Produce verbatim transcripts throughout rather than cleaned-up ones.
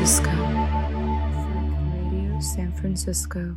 Francisco. Psyched Radio San Francisco.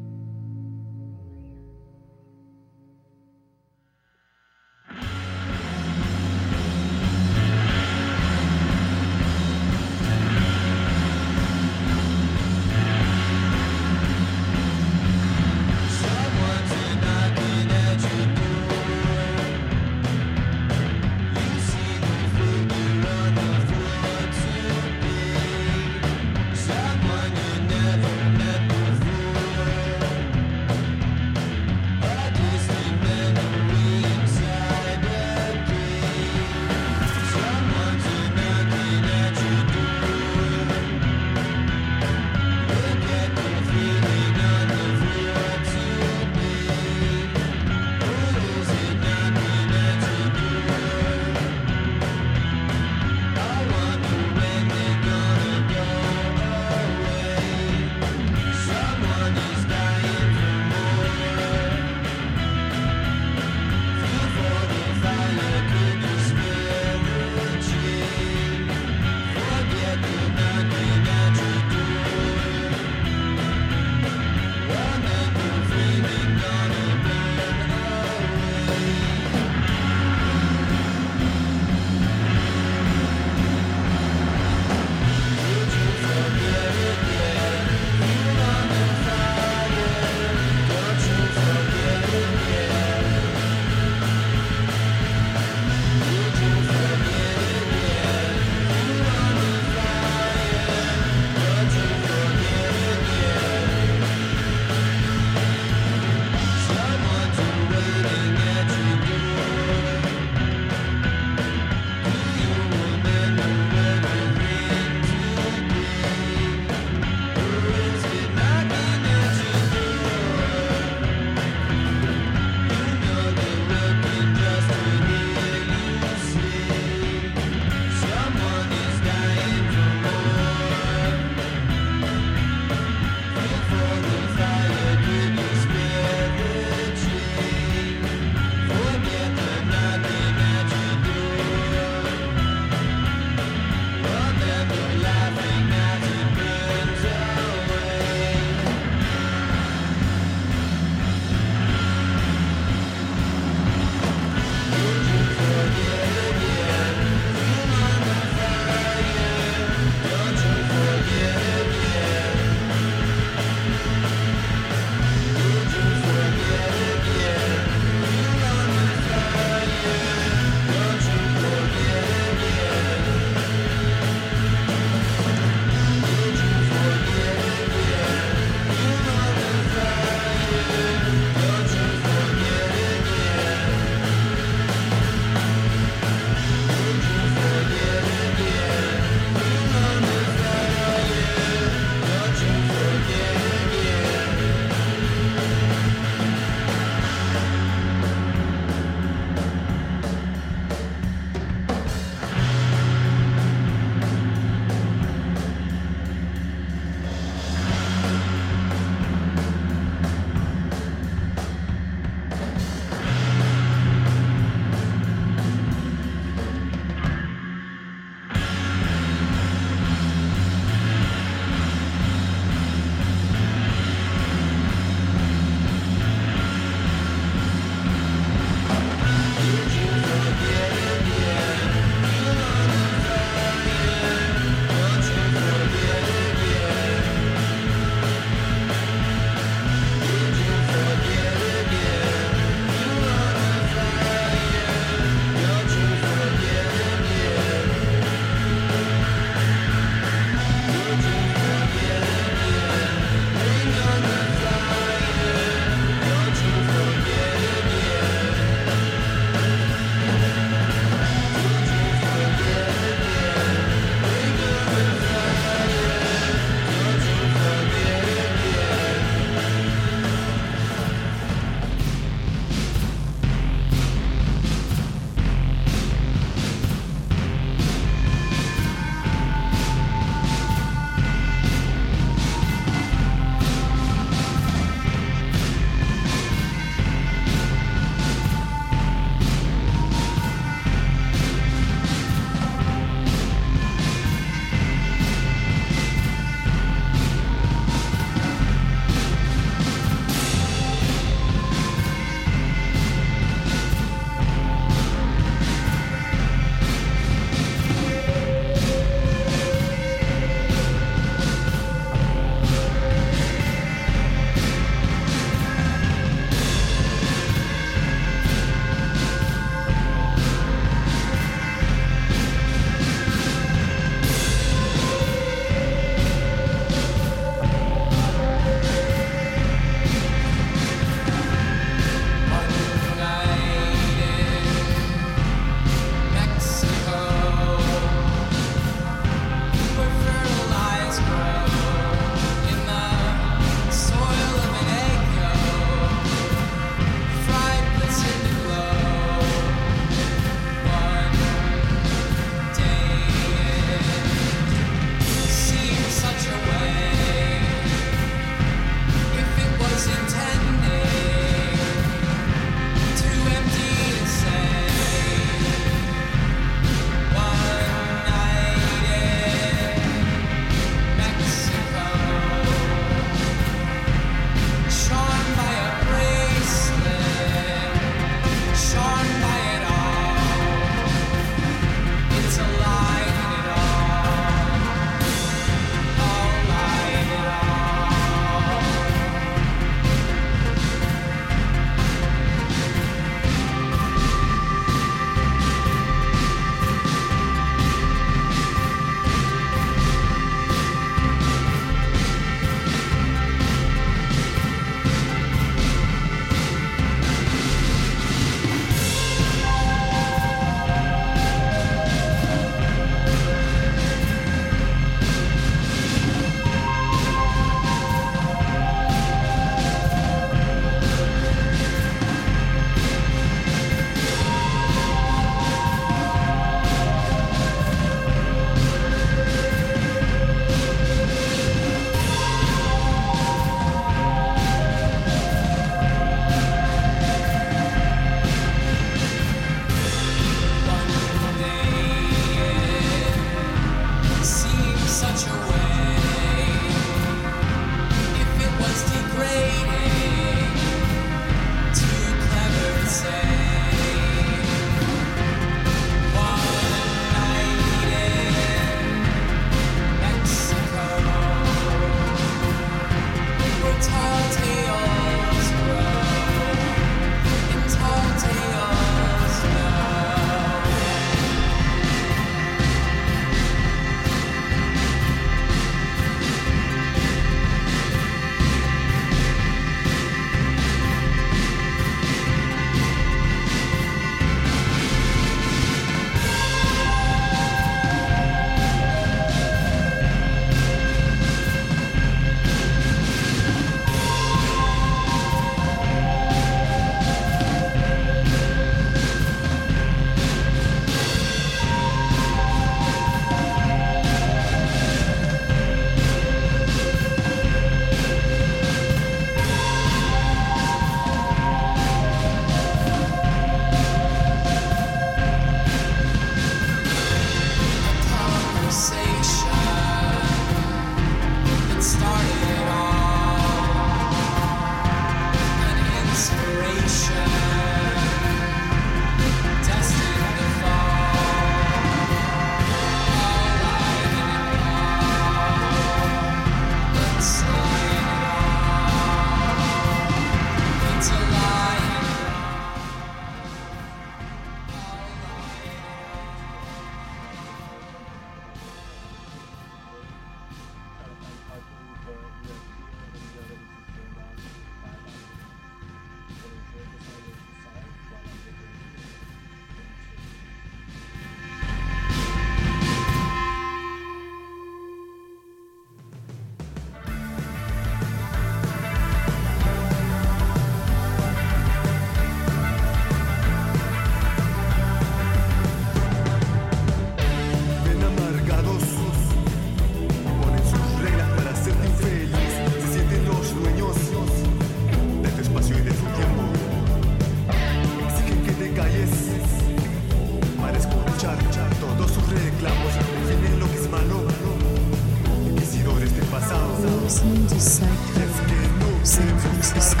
listening to Psyched Radio, San Francisco.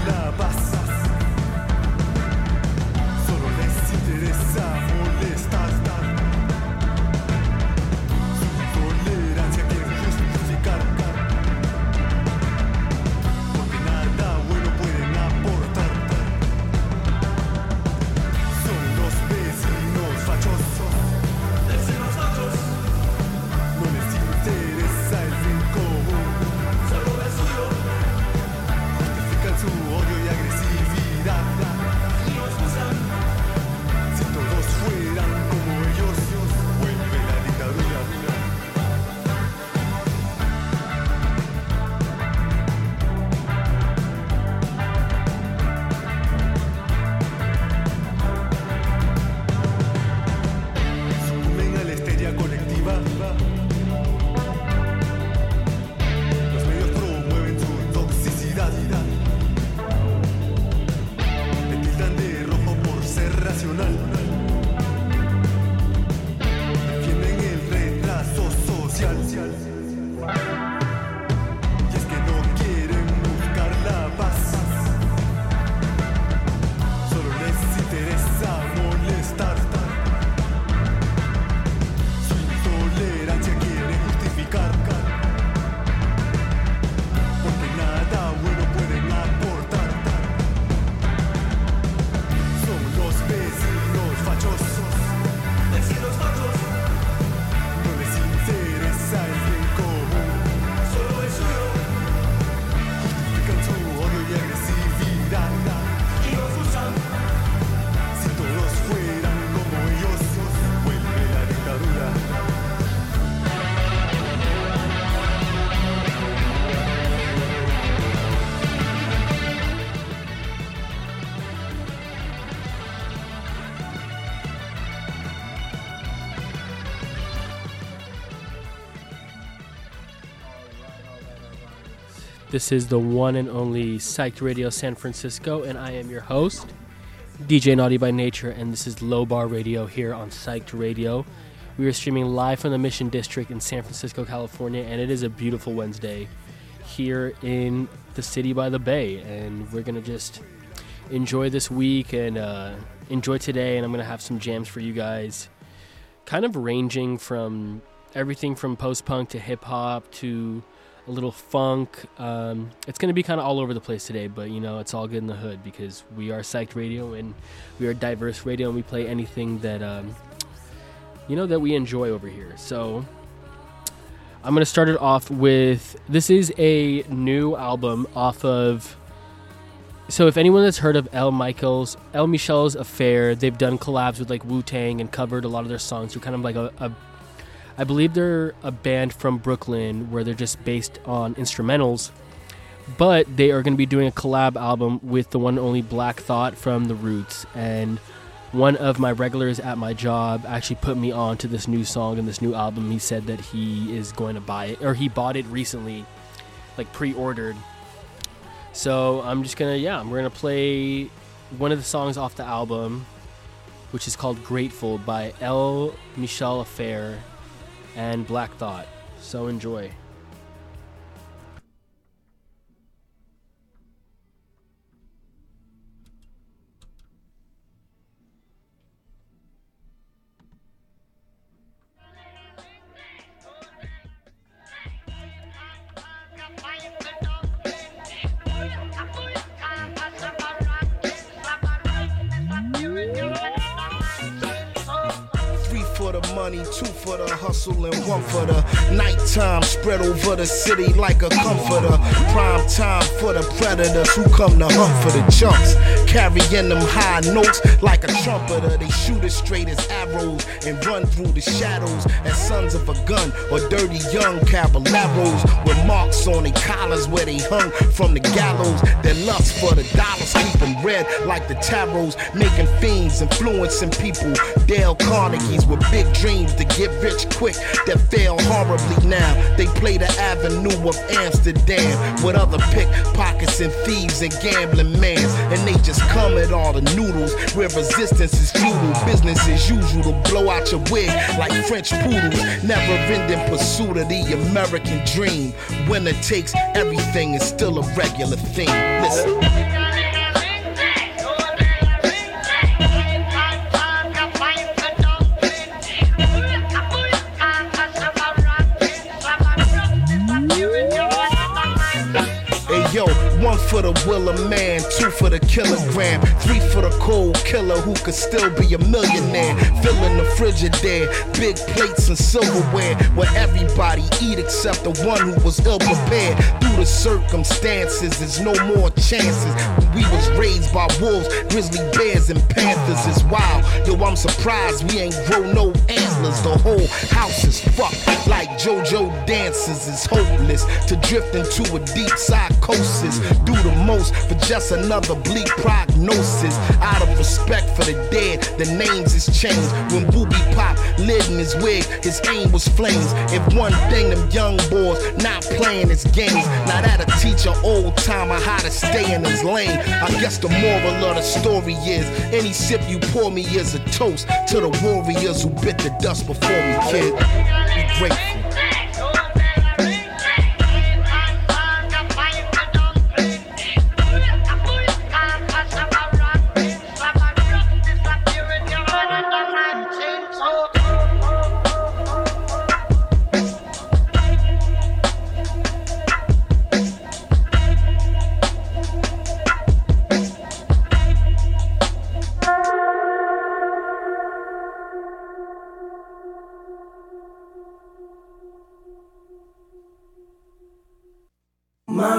This is the one and only Psyched Radio San Francisco, and I am your host, D J Naughty by Nature, and this is Low Bar Radio here on Psyched Radio. We are streaming live from the Mission District in San Francisco, California, and it is a beautiful Wednesday here in the city by the bay, and we're going to just enjoy this week and uh, enjoy today, and I'm going to have some jams for you guys, kind of ranging from everything from post-punk to hip-hop to a little funk. Um, it's going to be kind of all over the place today, but you know, it's all good in the hood because we are Psyched Radio and we are diverse radio, and we play anything that um, you know that we enjoy over here. So I'm going to start it off with, this is a new album off of, so if anyone that's heard of El Michels, El Michels Affair, they've done collabs with like Wu-Tang and covered a lot of their songs. They're kind of like a, a I believe they're a band from Brooklyn where they're just based on instrumentals, but they are going to be doing a collab album with the one and only Black Thought from The Roots, and one of my regulars at my job actually put me on to this new song and this new album. He said that he is going to buy it, or he bought it recently, like pre-ordered. So I'm just going to, yeah, we're going to play one of the songs off the album, which is called Grateful by El Michels Affair and Black Thought. So enjoy. Two for the hustle and one for the nighttime, spread over the city like a comforter. Prime time for the predators who come to hunt for the chumps, carrying them high notes like a trumpeter. They shoot as straight as arrows and run through the shadows as sons of a gun or dirty young caballeros with marks on their collars where they hung from the gallows. Their lust for the dollars keep them red like the tarots, making fiends, influencing people. Dale Carnegie's with big dreams schemes to get rich quick that fail horribly now. They play the avenue of Amsterdam with other pickpockets and thieves and gambling mans. And they just come at all the noodles where resistance is futile. Business as usual to blow out your wig like French poodles. Never ending pursuit of the American dream. Winner takes everything is still a regular thing. Listen. One for the will of man, two for the kilogram, three for the cold killer who could still be a millionaire. Filling the Frigidaire, big plates and silverware, where everybody eat except the one who was ill prepared. Through the circumstances, there's no more chances. We was raised by wolves, grizzly bears, and panthers. It's wild. Yo, I'm surprised we ain't grow no antlers. The whole house is fucked. Like JoJo dances, it's hopeless to drift into a deep psychosis. Do the most for just another bleak prognosis. Out of respect for the dead, the names is changed. When Booby Pop lived in his wig, his aim was flames. If one thing, them young boys not playing his games. Now that'll teach an old timer how to stay in his lane. I guess the moral of the story is, any sip you pour me is a toast to the warriors who bit the dust before me, kid.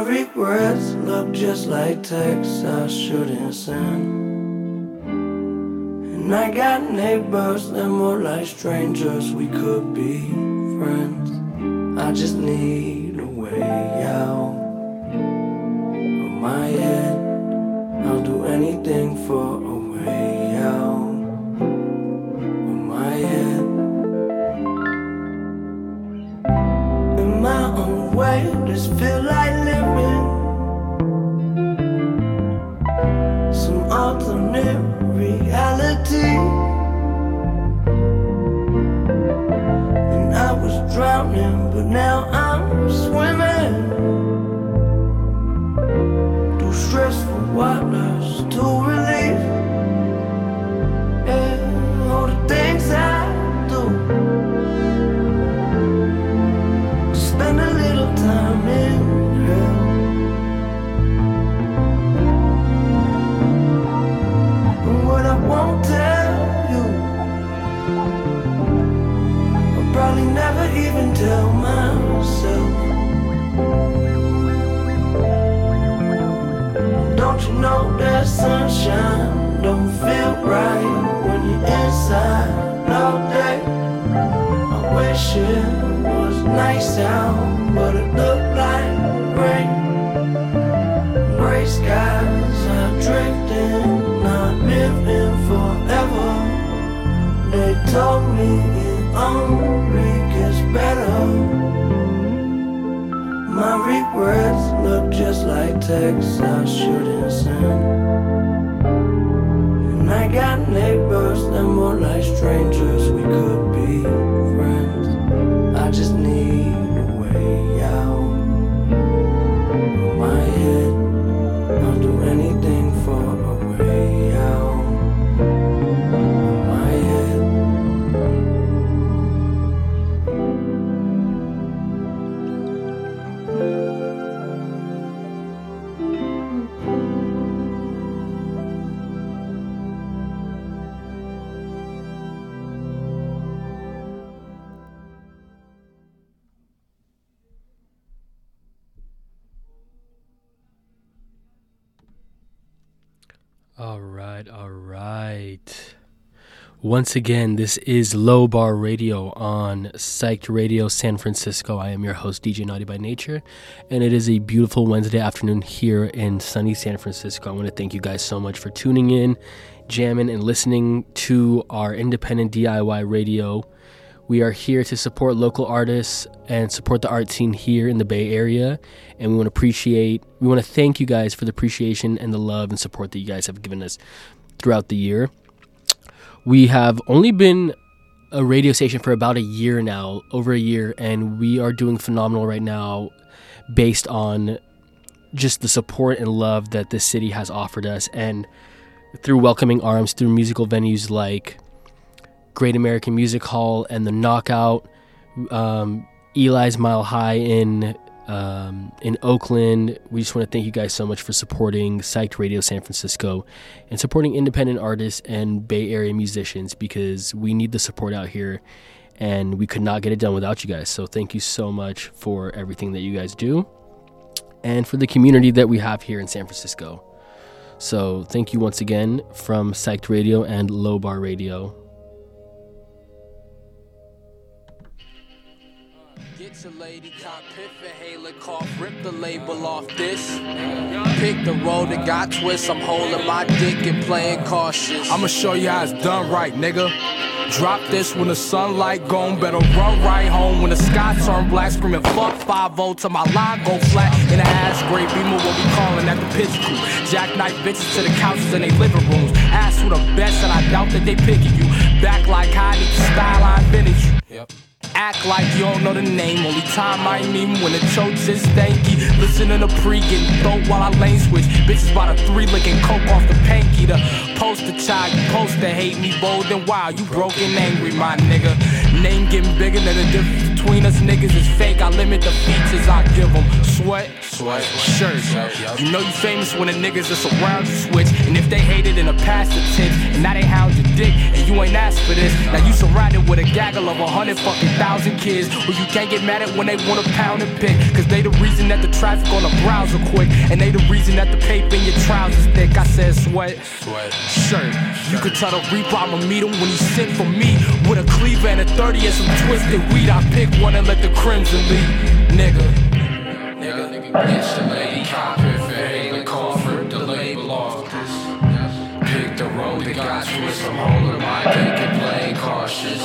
Be grateful. Just like Texas shooting sand, and I got neighbors that more like strangers. We could be friends. I just need a way out of my head. I'll do anything for a way out of my head. In my own way, this feel like living. Alternate reality, and I was drowning, but now I'm swimming through stressful waters to relief. Yeah, all the things I do, spend a little time in hell. What I won't tell you, I'll probably never even tell myself. Don't you know that sunshine don't feel right when you're inside all day? I wish it was nice out, but it looked like rain. Gray skies are drifting, not living forever. They told me it only gets better. My regrets look just like texts I shouldn't send, and I got neighbors that more like strangers. We could be friends. I just need a way out of my head. I'll do anything for a way out of my head. Alright, alright. Once again, this is Low Bar Radio on Psyched Radio San Francisco. I am your host, D J Naughty by Nature, and it is a beautiful Wednesday afternoon here in sunny San Francisco. I want to thank you guys so much for tuning in, jamming, and listening to our independent D I Y radio We are here to support local artists and support the art scene here in the Bay Area. And we want to appreciate, we want to thank you guys for the appreciation and the love and support that you guys have given us throughout the year. We have only been a radio station for about a year now, over a year, and we are doing phenomenal right now based on just the support and love that this city has offered us, and through welcoming arms, through musical venues like Great American Music Hall and The Knockout, um, Eli's Mile High in um, in Oakland. We just want to thank you guys so much for supporting Psyched Radio San Francisco and supporting independent artists and Bay Area musicians, because we need the support out here, and we could not get it done without you guys. So thank you so much for everything that you guys do and for the community that we have here in San Francisco. So thank you once again from Psyched Radio and Low Bar Radio. Get your lady, cop, piff, inhale, cough, rip the label off this. Pick the road that got twists, I'm holding my dick and playing cautious. I'ma show you how it's done right, nigga. Drop this when the sunlight gone, better run right home when the sky turn black, screaming fuck five oh till my line go flat. In the ass grade beamer, what we calling at the pitch crew. Jackknife bitches to the couches in they living rooms. Ask who the best and I doubt that they picking you. Back like Heidi, style I invented you. Yep. Act like you don't know the name. Only time I ain't even when the chokes is stanky. Listen to the pre getting throat while I lane switch. Bitches by the three licking coke off the panky. The poster child, you post to hate me bold and wild. You broke and angry, my nigga. Name getting bigger than the difference between us niggas is fake. I limit the features I give them. Sweat, sweat, shirt. You know you famous when the niggas that's around you switch. And if they hate it in the past, it's tense. And now they hound your dick. And you ain't asked for this. Now you surrounded with a gaggle of a hundred fucking thousand. Thousand kids who you can't get mad at when they wanna pound and pick. Cause they the reason that the traffic on the browser quick. And they the reason that the paper in your trousers thick. I said sweat, sweat, shirt. You could tell the reaper I'ma meet him when he sent for me. With a cleaver and a thirty and some twisted weed. I pick one and let the crimson lead. Nigga. Nigga, nigga, get your lady cop it for Haley Crawford, the label off this. Pick the road that got you with some holding my dick and playing cautious.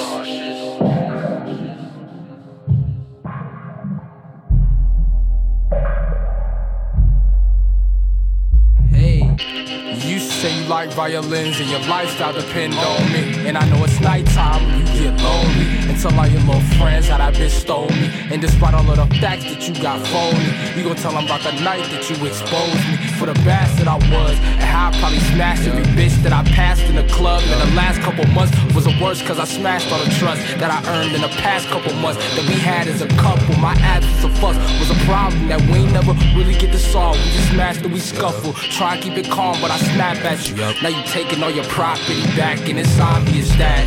Say you like violins and your lifestyle depend on me. And I know it's nighttime when you get lonely. Until all your little friends how that bitch stole me. And despite all of the facts that you got phony, you gon' tell them about the night that you exposed me. For the bastard I was and how I probably smashed every bitch that I passed in the club. And the last couple months was the worst cause I smashed all the trust that I earned in the past couple months that we had as a couple. My absence of fuss was a problem that we ain't never really get to solve. We just smashed and we scuffled. Try and keep it calm but I snap at you. Now you taking all your property back, and it's obvious that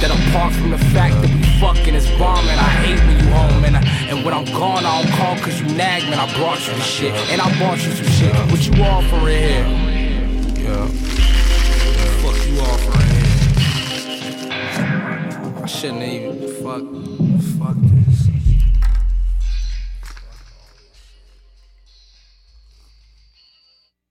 that apart from the fact that we fucking is bombing, I hate when you home, and I, and when I'm gone I don't call cause you nag, man. I brought you the shit, and I bought you some shit. What you offering here? Yeah. What the fuck you offering here? I shouldn't even fuck. Fuck this.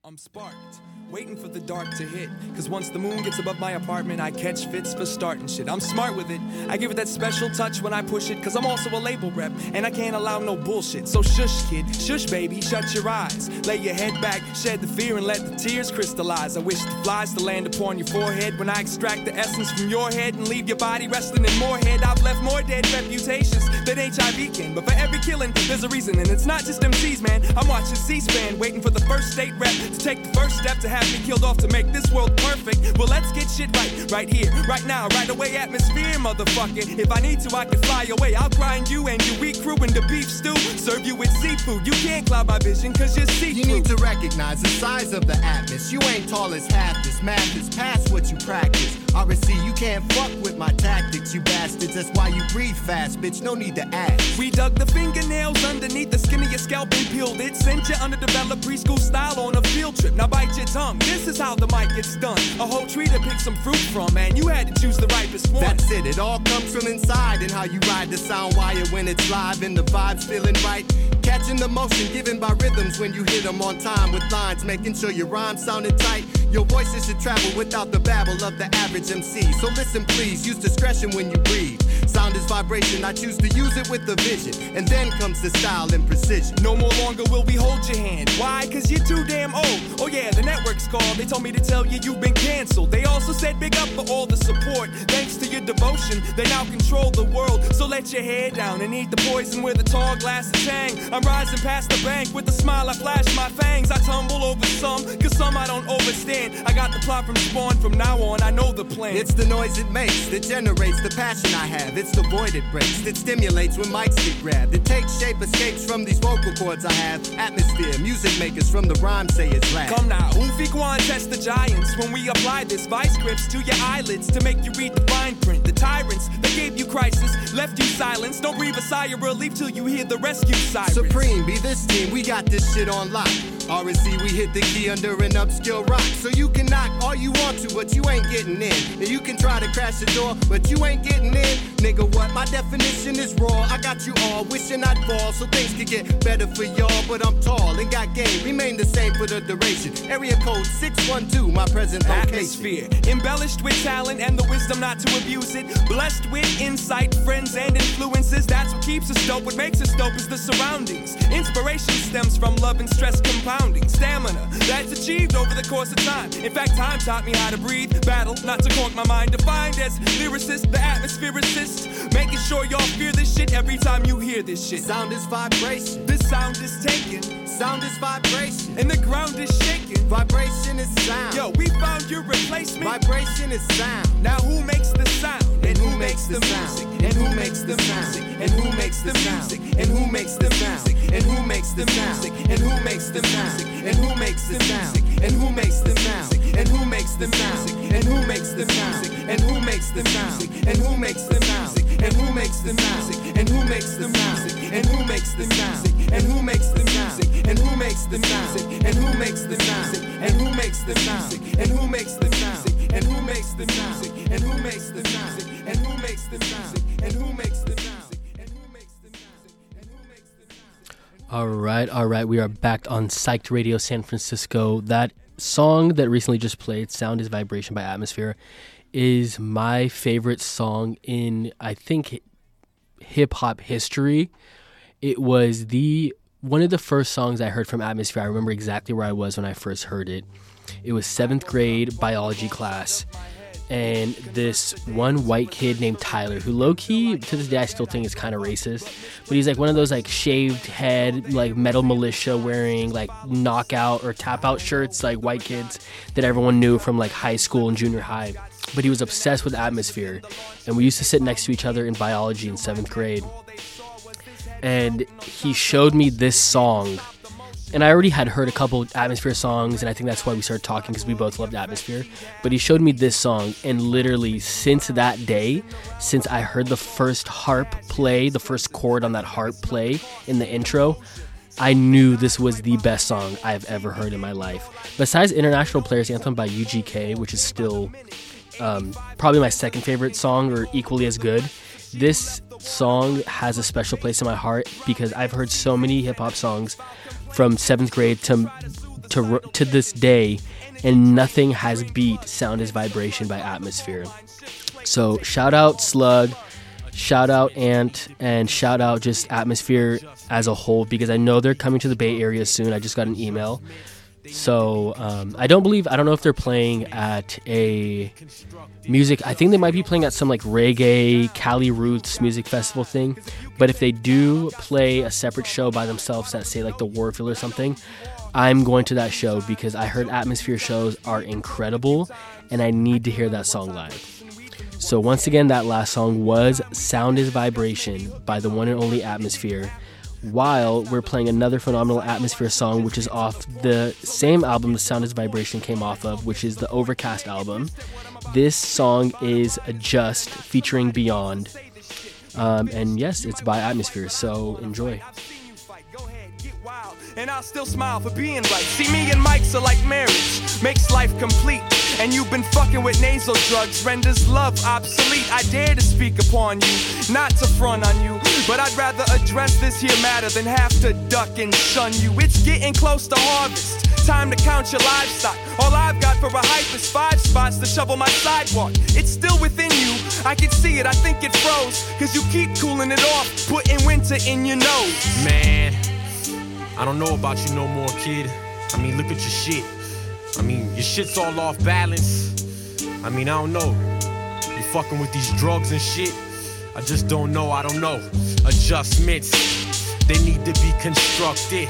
I'm sparked, waiting for the dark to hit. Cause once the moon gets above my apartment, I catch fits for starting shit. I'm smart with it, I give it that special touch when I push it. Cause I'm also a label rep, and I can't allow no bullshit. So shush kid, shush baby, shut your eyes. Lay your head back, shed the fear and let the tears crystallize. I wish the flies to land upon your forehead when I extract the essence from your head and leave your body wrestling in more head. I've left more dead reputations than H I V can. But for every killing, there's a reason, and it's not just M Cs, man. I'm watching C-SPAN, waiting for the first state rep to take the first step to have me killed off to make this world perfect. Well, let's get shit right, right here, right now, right away. Atmosphere, motherfucker. If I need to, I can fly away. I'll grind you and your weak crew into beef stew. Serve you with seafood. You can't cloud my vision, cause you're see-through. You need to recognize the size of the atmosphere. You ain't tall as half this. Math is past what you practice. R S C, you can't fuck with my tactics, you bastards. That's why you breathe fast, bitch. No need to ask. We dug the fingernails underneath the skin of your scalp and peeled it. Sent you underdeveloped preschool style on a field trip. Now bite your tongue. This is how the mic gets done. A whole tree to pick some fruit from, man. You had to choose the ripest one. That's it. It all comes from inside and how you ride the sound wire when it's live and the vibe's feeling right. Catching the motion given by rhythms when you hit them on time with lines, making sure your rhymes sounded tight. Your voices should travel without the babble of the average M C. So listen, please, use discretion when you breathe. Sound is vibration, I choose to use it with a vision. And then comes the style and precision. No more longer will we hold your hand. Why? Cause you're too damn old. Oh yeah, the network's called. They told me to tell you you've been canceled. They also said big up for all the support. Thanks to your devotion, they now control the world. So let your hair down and eat the poison with a tall glass of tang. I'm rising past the bank with a smile, I flash my fangs. I tumble over some, cause some I don't overstand. I got the plot from Spawn, from now on I know the plan. It's the noise it makes that generates the passion I have. It's the void it breaks that stimulates when mics get grabbed. It takes shape, escapes from these vocal cords I have. Atmosphere, music makers from the rhyme say it's loud. Come now, Ufi Quan test the giants when we apply this vice grips to your eyelids to make you read the fine print. The tyrants that gave you crisis left you silenced. Don't breathe a sigh of relief till you hear the rescue sirens. Supreme, be this team, we got this shit on lock. R and C, we hit the key under an obscure rock. So you can knock all you want to, but you ain't getting in. And you can try to crash the door, but you ain't getting in. Nigga, what? My definition is raw. I got you all wishing I'd fall so things could get better for y'all. But I'm tall and got game. Remain the same for the duration. Area code six one two, my present location. Atmosphere, embellished with talent and the wisdom not to abuse it. Blessed with insight, friends, and influences. That's what keeps us dope. What makes us dope is the surroundings. Inspiration stems from love and stress compounded. Stamina that's achieved over the course of time. In fact, time taught me how to breathe, battle, not to cork my mind. Defined as lyricist, the atmosphere assists, making sure y'all fear this shit every time you hear this shit. Sound is vibration. This sound is taken. Sound is vibration. And the ground is shaking. Vibration is sound. Yo, we found your replacement. Vibration is sound. Now who makes the sound? And who makes the music? And who makes the music? And who makes the music? And who makes the music? And who makes the music? And who makes the music? And who makes the music? And who makes the music? And who makes the music? And who makes the music? And who makes the music? And who makes the music? And who makes the music? And who makes the music? And who makes the music? And who makes the music? And who makes the music? And who makes the music? And who makes the music? And who makes the music? And who makes the music? And who makes the music? And who makes the music? And who makes the music? All right, all right. We are back on Psyched Radio San Francisco. That song that recently just played, Sound is Vibration by Atmosphere, is my favorite song in, I think, hip-hop history. It was the one of the first songs I heard from Atmosphere. I remember exactly where I was when I first heard it. It was seventh grade biology class. And this one white kid named Tyler, who low-key, to this day I still think is kind of racist, but he's like one of those like shaved head, like metal militia wearing like knockout or tap out shirts, like white kids that everyone knew from like high school and junior high. But he was obsessed with Atmosphere, and we used to sit next to each other in biology in seventh grade. And he showed me this song, and I already had heard a couple Atmosphere songs, and I think that's why we started talking, because we both loved Atmosphere. But he showed me this song, and literally since that day, since I heard the first harp play, the first chord on that harp play in the intro, I knew this was the best song I've ever heard in my life. Besides International Players Anthem by U G K, which is still um, probably my second favorite song, or equally as good, this song has a special place in my heart, because I've heard so many hip-hop songs from seventh grade to to to this day, and nothing has beat Sound is Vibration by Atmosphere. So shout out Slug, shout out Ant, and shout out just Atmosphere as a whole, because I know they're coming to the Bay Area soon. I just got an email. So um, I don't believe, I don't know if they're playing at a music, I think they might be playing at some like reggae, Cali Roots music festival thing. But if they do play a separate show by themselves at say like the Warfield or something, I'm going to that show, because I heard Atmosphere shows are incredible and I need to hear that song live. So once again, that last song was Sound is Vibration by the one and only Atmosphere, while we're playing another phenomenal Atmosphere song, which is off the same album The Sound is Vibration came off of, which is the Overcast album. This song is Adjust featuring Beyond, um, and yes, it's by Atmosphere, so enjoy. And I'll still smile for being right. See, me and Mike's are like marriage, makes life complete. And you've been fucking with nasal drugs, renders love obsolete. I dare to speak upon you, not to front on you, but I'd rather address this here matter than have to duck and shun you. It's getting close to harvest, time to count your livestock. All I've got for a hype is five spots to shovel my sidewalk. It's still within you, I can see it, I think it froze, cause you keep cooling it off, putting winter in your nose. Man, I don't know about you no more, kid. I mean, look at your shit. I mean, your shit's all off balance. I mean, I don't know. You fucking with these drugs and shit? I just don't know, I don't know. Adjustments, they need to be constructed.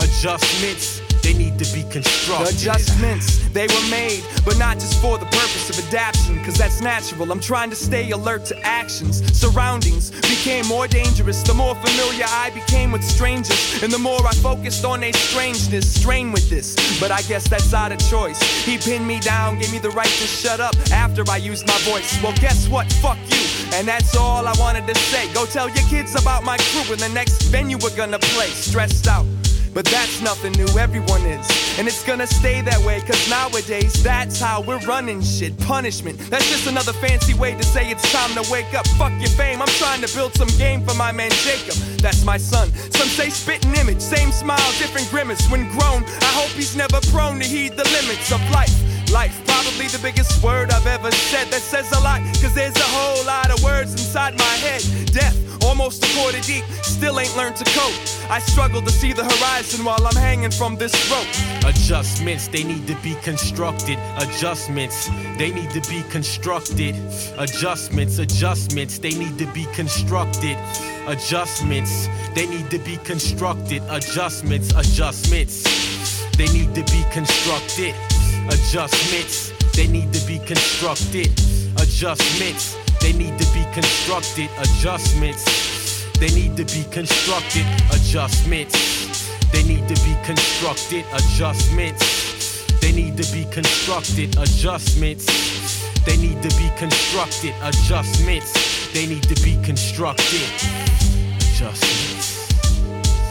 Adjustments, they need to be constructed. Adjustments, they were made, but not just for the purpose of adaption, cause that's natural. I'm trying to stay alert to actions. Surroundings became more dangerous, the more familiar I became with strangers, and the more I focused on their strangeness. Strain with this, but I guess that's out of choice. He pinned me down, gave me the right to shut up after I used my voice. Well, guess what? Fuck you. And that's all I wanted to say. Go tell your kids about my crew in the next venue we're gonna play. Stressed out, but that's nothing new, everyone is. And it's gonna stay that way, cause nowadays that's how we're running shit. Punishment, that's just another fancy way to say it's time to wake up. Fuck your fame, I'm trying to build some game for my man Jacob. That's my son, some say spitting image, same smile, different grimace. When grown, I hope he's never prone to heed the limits of life. Life, probably the biggest word I've ever said. That says a lot, cause there's a whole lot of words inside my head. Death, almost a quarter deep, still ain't learned to cope. I struggle to see the horizon while I'm hanging from this rope. Adjustments, they need to be constructed. Adjustments, they need to be constructed. Adjustments, adjustments, they need to be constructed. Adjustments, they need to be constructed. Adjustments, adjustments, they need to be constructed. Adjustments, they need to be constructed. Adjustments, they need to be constructed. Adjustments, they need to be constructed. Adjustments, they need to be constructed. Adjustments, they need to be constructed. Adjustments, they need to be constructed. Adjustments, they need to be constructed. Adjustments,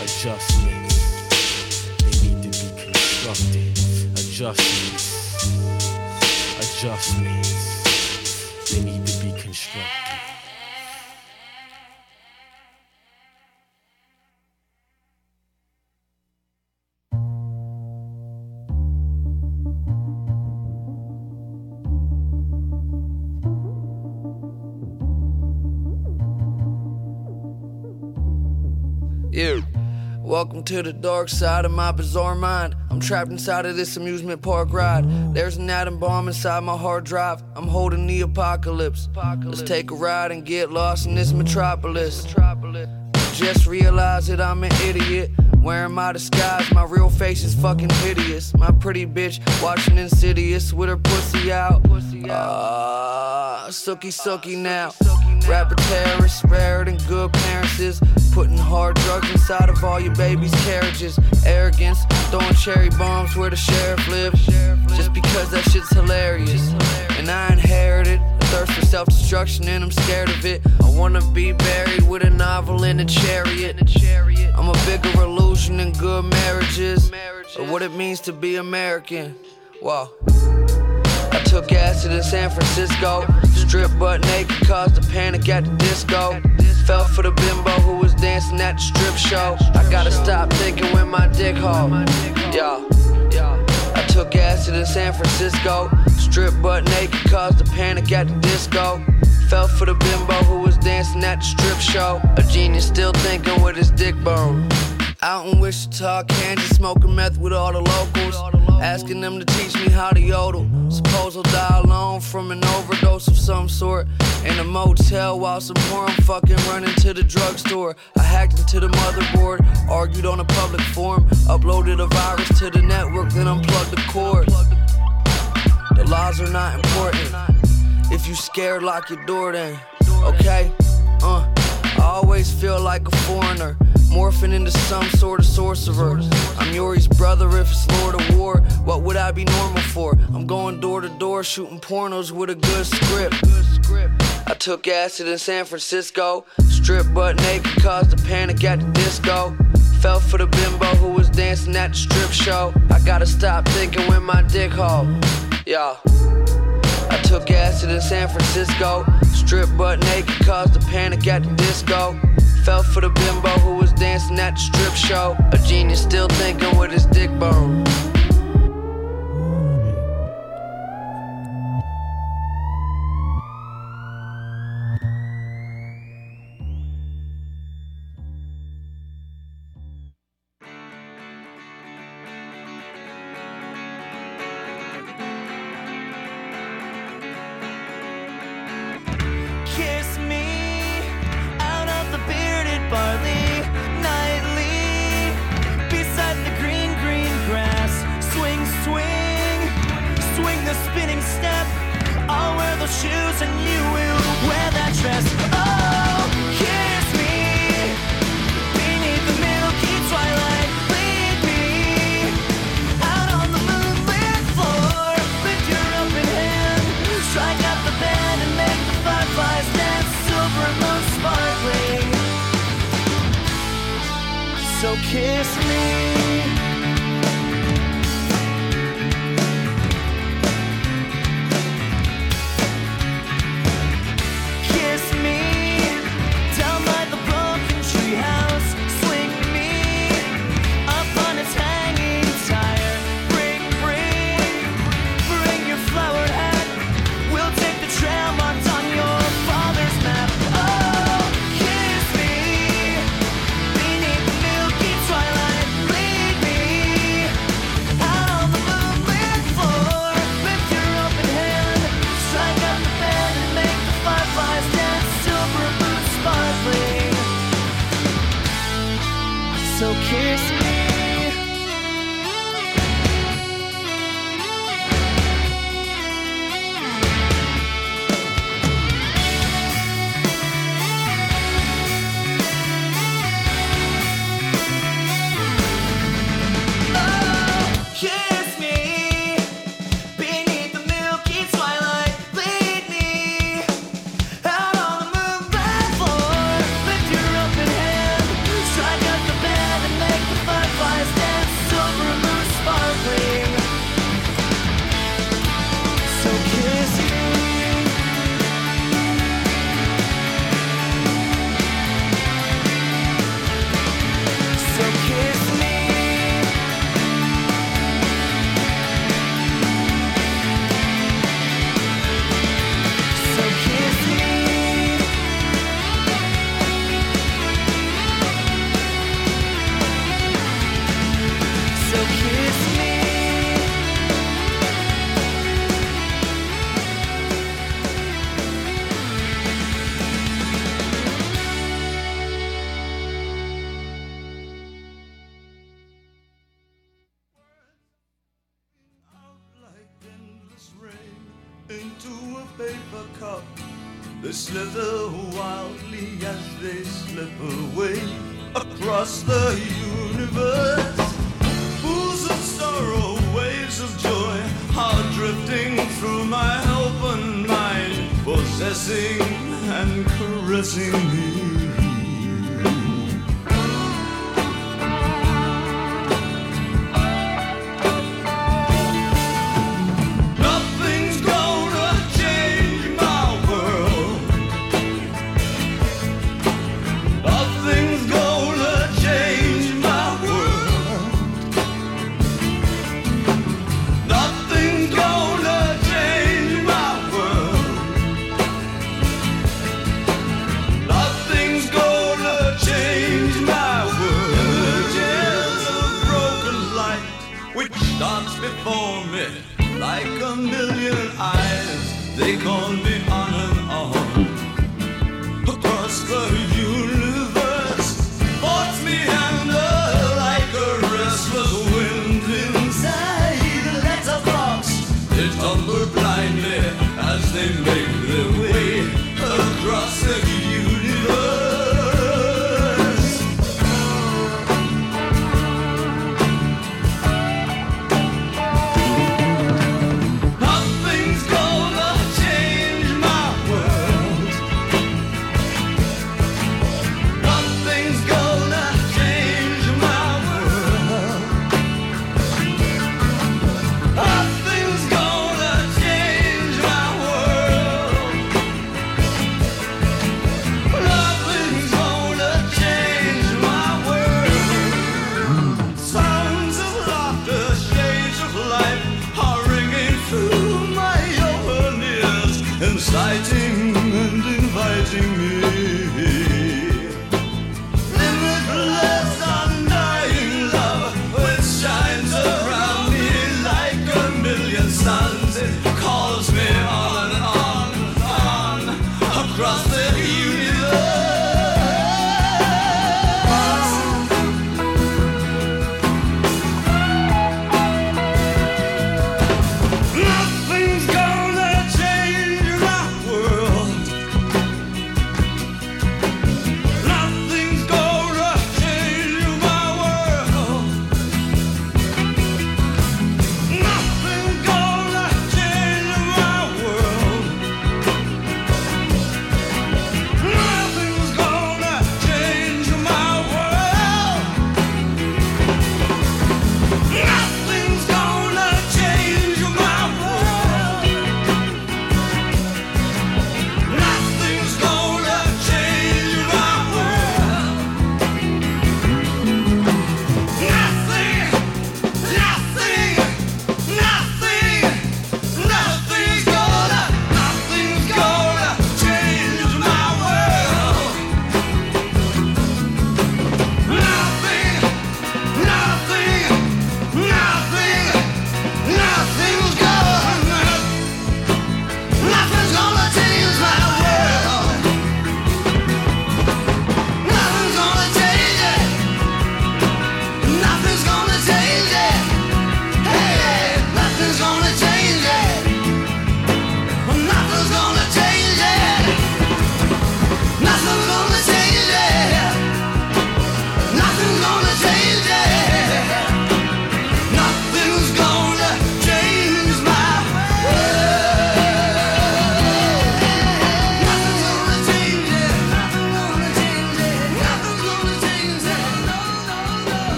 adjustments, they need to be constructed. Adjustments, adjustments, they need to be constructed. Yeah. Welcome to the dark side of my bizarre mind. I'm trapped inside of this amusement park ride. There's an atom bomb inside my hard drive. I'm holding the apocalypse. Let's take a ride and get lost in this metropolis. Just realize that I'm an idiot. Wearing my disguise, my real face is fucking hideous. My pretty bitch watching Insidious with her pussy out. Ah, uh, sookie sookie now. Rapper terrorists, rarer than good appearances. Putting hard drugs inside of all your baby's carriages. Arrogance, throwing cherry bombs where the sheriff lives. Just because that shit's hilarious. And I inherited a thirst for self-destruction and I'm scared of it. I wanna be buried with a novel and a chariot. I'm a bigger illusion than good marriages. Or what it means to be American. Wow. I took acid in San Francisco. Strip butt naked, caused a panic at the disco. Fell for the bimbo who was dancing at the strip show. I gotta stop thinking with my dick hole. Yeah. I took acid in San Francisco. Strip butt naked, caused a panic at the disco. Fell for the bimbo who was dancing at the strip show. A genius still thinking with his dick bone. Out in Wichita, Kansas, smoking meth with all the locals. Asking them to teach me how to yodel. Suppose I'll die alone from an overdose of some sort. In a motel while some worm fucking running to the drugstore. I hacked into the motherboard, argued on a public forum. Uploaded a virus to the network, then unplugged the cord. The lies are not important. If you scared, lock your door then. Okay? Uh, I always feel like a foreigner. Morphing into some sort of sorcerer. I'm Yuri's brother if it's Lord of War. What would I be normal for? I'm going door to door shooting pornos with a good script. I took acid in San Francisco. Strip butt naked, caused a panic at the disco. Fell for the bimbo who was dancing at the strip show. I gotta stop thinking with my dick hole. Yo, I took acid in San Francisco. Stripped butt naked, caused a panic at the disco. Fell for the bimbo who was dancing at the strip show. A genius still thinking with his dick bone.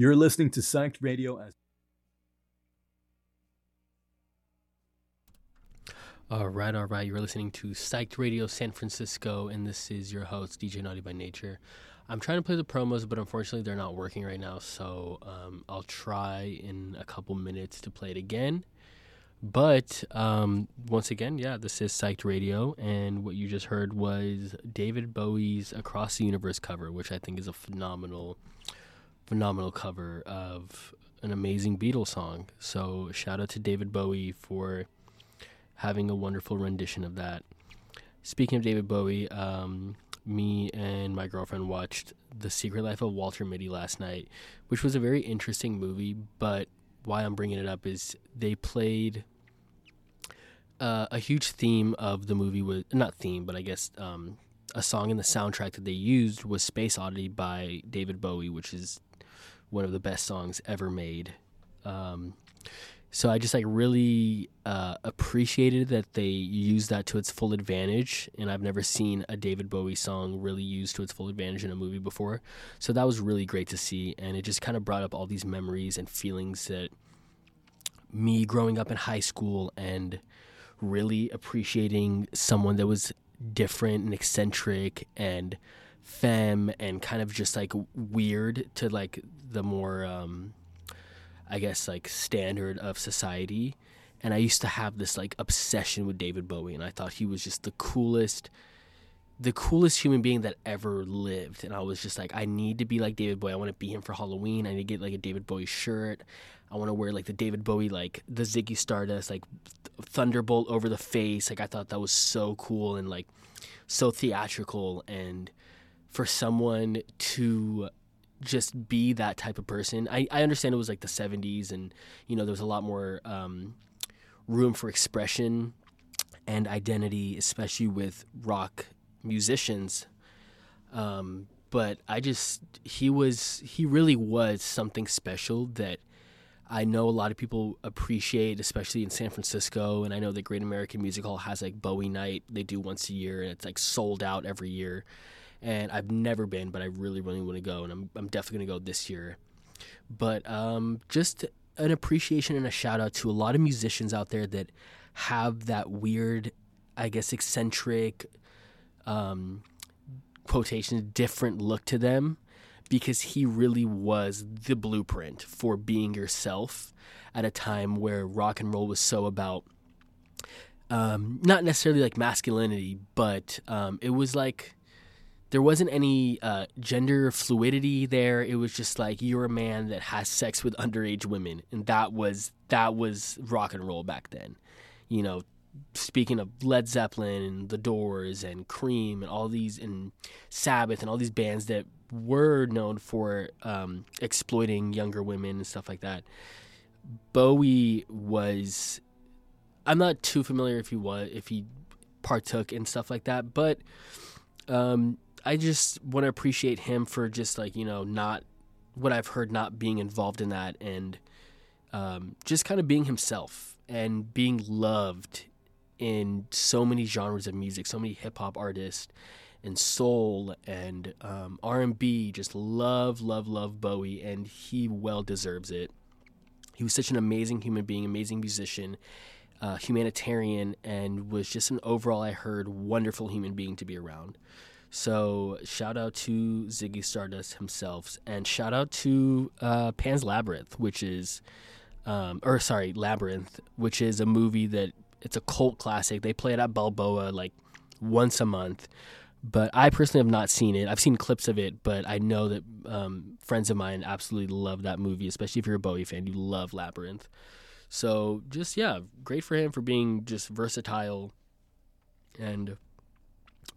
You're listening to Psyched Radio. As all right, all right. You're listening to Psyched Radio San Francisco, and this is your host, D J Naughty by Nature. I'm trying to play the promos, but unfortunately they're not working right now, so um, I'll try in a couple minutes to play it again. But um, once again, yeah, this is Psyched Radio, and what you just heard was David Bowie's Across the Universe cover, which I think is a phenomenal, phenomenal cover of an amazing Beatles song. So shout out to David Bowie for having a wonderful rendition of that. Speaking of David Bowie, um, me and my girlfriend watched The Secret Life of Walter Mitty last night, which was a very interesting movie, but why I'm bringing it up is they played uh, a huge theme of the movie, was not theme, but I guess um, a song in the soundtrack that they used was Space Oddity by David Bowie, which is one of the best songs ever made. Um So I just like really uh, appreciated that they used that to its full advantage, and I've never seen a David Bowie song really used to its full advantage in a movie before. So that was really great to see, and it just kind of brought up all these memories and feelings that me growing up in high school and really appreciating someone that was different and eccentric and femme and kind of just like weird to like the more... Um, I guess, like, standard of society. And I used to have this, like, obsession with David Bowie, and I thought he was just the coolest, the coolest human being that ever lived. And I was just like, I need to be like David Bowie. I want to be him for Halloween. I need to get, like, a David Bowie shirt. I want to wear, like, the David Bowie, like, the Ziggy Stardust, like, th- thunderbolt over the face. Like, I thought that was so cool and, like, so theatrical. And for someone to... just be that type of person. I, I understand it was like the seventies and, you know, there was a lot more um, room for expression and identity, especially with rock musicians. Um, but I just, he was, he really was something special that I know a lot of people appreciate, especially in San Francisco. And I know that Great American Music Hall has like Bowie Night. They do once a year and it's like sold out every year. And I've never been, but I really, really want to go, and I'm I'm definitely going to go this year. But um, just an appreciation and a shout-out to a lot of musicians out there that have that weird, I guess, eccentric, um, quotation, different look to them, because he really was the blueprint for being yourself at a time where rock and roll was so about, um, not necessarily like masculinity, but um, it was like... There wasn't any uh, gender fluidity there. It was just like, you're a man that has sex with underage women. And that was that was rock and roll back then. You know, speaking of Led Zeppelin and The Doors and Cream and all these, and Sabbath and all these bands that were known for um, exploiting younger women and stuff like that. Bowie was... I'm not too familiar if he was, if he partook in stuff like that, but... Um, I just want to appreciate him for just like, you know, not what I've heard, not being involved in that, and um, just kind of being himself and being loved in so many genres of music, so many hip hop artists and soul and um, R and B. Just love, love, love Bowie, and he well deserves it. He was such an amazing human being, amazing musician, uh, humanitarian, and was just an overall, I heard, wonderful human being to be around. So shout out to Ziggy Stardust himself, and shout out to uh, Pan's Labyrinth, which is, um, or sorry, Labyrinth, which is a movie that it's a cult classic. They play it at Balboa like once a month, but I personally have not seen it. I've seen clips of it, but I know that um, friends of mine absolutely love that movie, especially if you're a Bowie fan. You love Labyrinth. So just, yeah, great for him for being just versatile and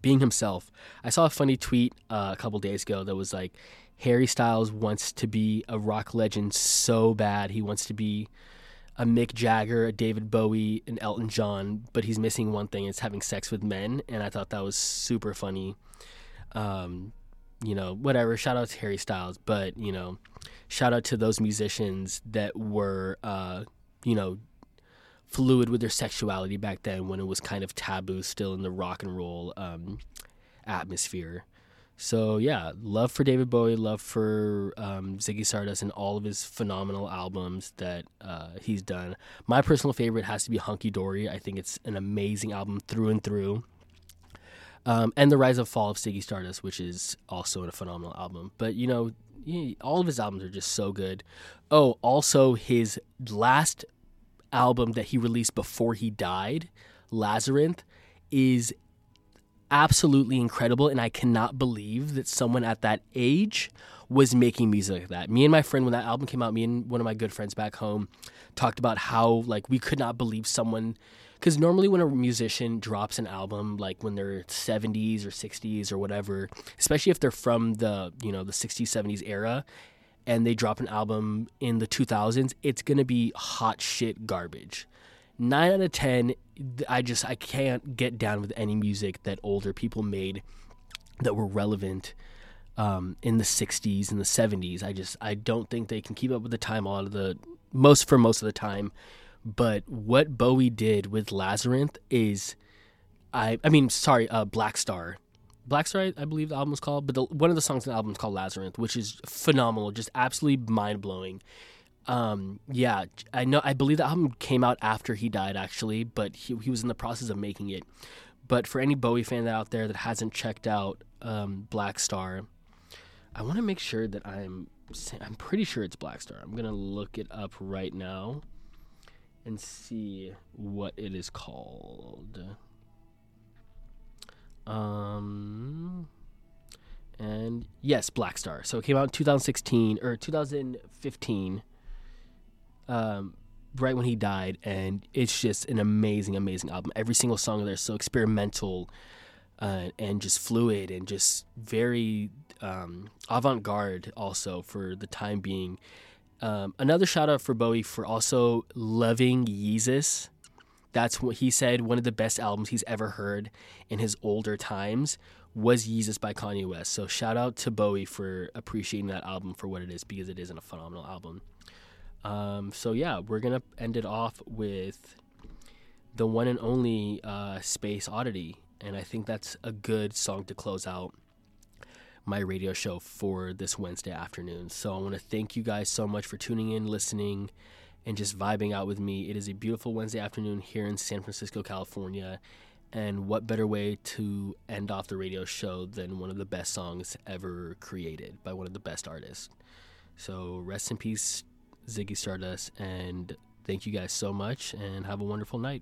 being himself. I saw a funny tweet uh, a couple days ago that was like, Harry Styles wants to be a rock legend so bad. He wants to be a Mick Jagger, a David Bowie, an Elton John, but he's missing one thing. It's having sex with men, and I thought that was super funny. Um, you know, whatever, shout out to Harry Styles, but, you know, shout out to those musicians that were, uh, you know, fluid with their sexuality back then when it was kind of taboo still in the rock and roll um, atmosphere. So yeah, love for David Bowie, love for um, Ziggy Stardust and all of his phenomenal albums that uh, he's done. My personal favorite has to be Hunky Dory. I think it's an amazing album through and through. Um, and The Rise and Fall of Ziggy Stardust, which is also a phenomenal album. But, you know, all of his albums are just so good. Oh, also his last album that he released before he died, Lazarinth, is absolutely incredible, and I cannot believe that someone at that age was making music like that. Me and my friend, when that album came out, me and one of my good friends back home talked about how, like, we could not believe someone, because normally when a musician drops an album, like when they're seventies or sixties or whatever, especially if they're from the, you know, the sixties, seventies era, and they drop an album in the two thousands, it's going to be hot shit garbage. Nine out of ten, I just, I can't get down with any music that older people made that were relevant um, in the sixties and the seventies. I just, I don't think they can keep up with the time a lot of the, most for most of the time. But what Bowie did with Lazarinth is, I, I mean, sorry, uh, Black Star. Black Star, I, I believe the album was called, but the, one of the songs in the album is called Lazarinth, which is phenomenal, just absolutely mind-blowing. Um, yeah, I know, I believe the album came out after he died, actually, but he, he was in the process of making it. But for any Bowie fan out there that hasn't checked out um, Black Star, I want to make sure that I'm, I'm pretty sure it's Black Star. I'm going to look it up right now and see what it is called. Um, and yes, Black Star. So it came out in twenty sixteen or twenty fifteen, um, right when he died. And it's just an amazing, amazing album. Every single song there is so experimental, uh, and just fluid and just very, um, avant-garde also for the time being. Um, another shout out for Bowie for also loving Yeezus. That's what he said, one of the best albums he's ever heard in his older times was Yeezus by Kanye West. So shout out to Bowie for appreciating that album for what it is, because it isn't a phenomenal album. Um, so yeah, we're going to end it off with the one and only uh, Space Oddity. And I think that's a good song to close out my radio show for this Wednesday afternoon. So I want to thank you guys so much for tuning in, listening, and just vibing out with me. It is a beautiful Wednesday afternoon here in San Francisco, California. And what better way to end off the radio show than one of the best songs ever created by one of the best artists. So rest in peace, Ziggy Stardust. And thank you guys so much and have a wonderful night.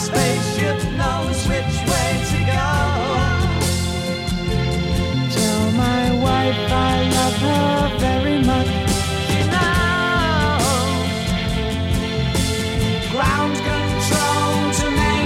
space.